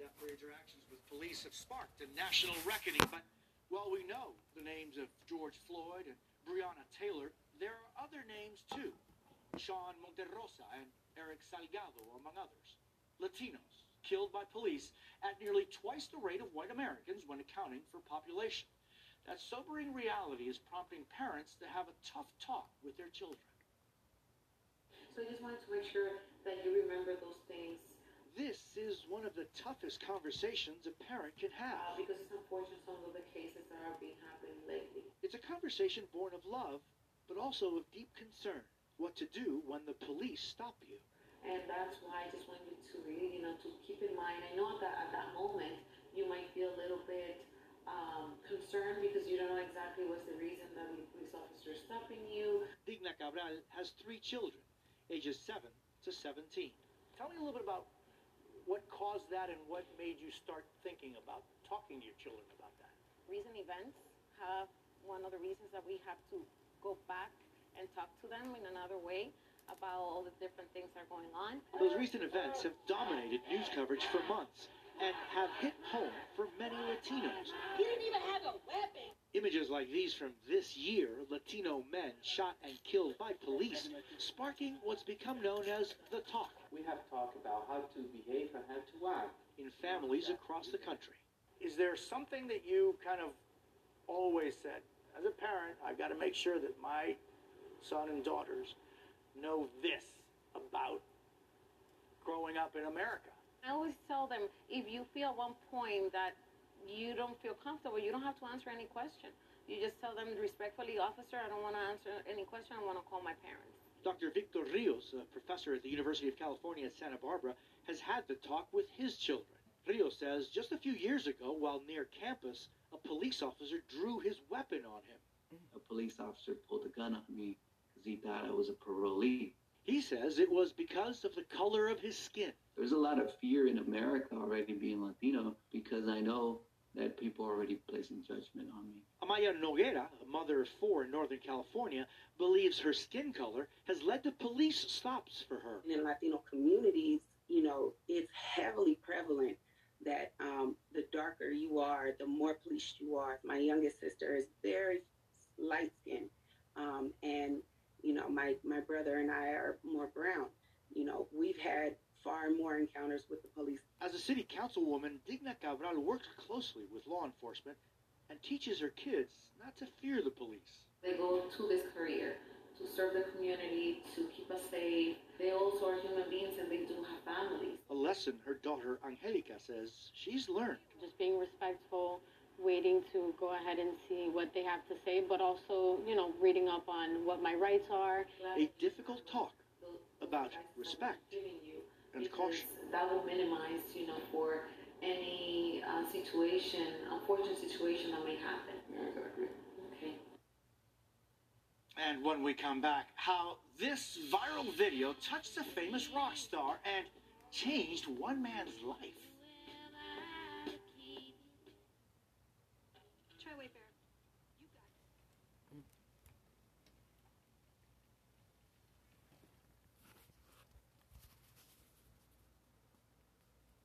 that their interactions with police have sparked a national reckoning. But while we know the names of George Floyd and Breonna Taylor, there are other names too. Sean Monterrosa and Eric Salgado, among others. Latinos killed by police at nearly twice the rate of white Americans when accounting for population. That sobering reality is prompting parents to have a tough talk with their children. So I just wanted to make sure that you remember those things. This is one of the toughest conversations a parent can have. Because it's unfortunate some of the cases that are being happening lately. It's a conversation born of love, but also of deep concern. What to do when the police stop you. And that's why I just want you to really, to keep in mind. I know that at that moment, you might feel a little bit concerned because you don't know exactly what's the reason that the police officer is stopping you. Digna Cabral has 3 children, ages 7 to 17. Tell me a little bit about what caused that and what made you start thinking about talking to your children about that. Recent events have one of the reasons that we have to go back and talk to them in another way about all the different things that are going on. Those recent events have dominated news coverage for months and have hit home for many Latinos. He didn't even have a weapon. Images like these from this year, Latino men shot and killed by police, sparking what's become known as the talk. We have talk about how to behave and how to act in families across the country. Is there something that you kind of always said, as a parent, I've got to make sure that my son and daughters know this about growing up in America? I always tell them, if you feel at one point that you don't feel comfortable, you don't have to answer any question. You just tell them respectfully, officer, I don't want to answer any question, I want to call my parents. Dr. Victor Rios, a professor at the University of California at Santa Barbara, has had the talk with his children. Rios says just a few years ago, while near campus, a police officer drew his weapon on him. A police officer pulled a gun on me. He thought I was a parolee. He says it was because of the color of his skin. There's a lot of fear in America already being Latino because I know that people are already placing judgment on me. Amaya Noguera, a mother of 4 in Northern California, believes her skin color has led to police stops for her. In Latino communities, it's heavily prevalent that the darker you are, the more policed you are. My youngest sister is very light-skinned and my brother and I are more brown. We've had far more encounters with the police. As a city councilwoman, Digna Cabral works closely with law enforcement and teaches her kids not to fear the police. They go to this career to serve the community, to keep us safe. They also are human beings and they do have families. A lesson her daughter Angelica says she's learned. Just being respectful, waiting to go ahead and see what they have to say, but also, reading up on what my rights are. A difficult talk about respect and caution. That will minimize, for any unfortunate situation that may happen. Yeah, exactly. Okay. And when we come back, how this viral video touched a famous rock star and changed one man's life. Wayfair.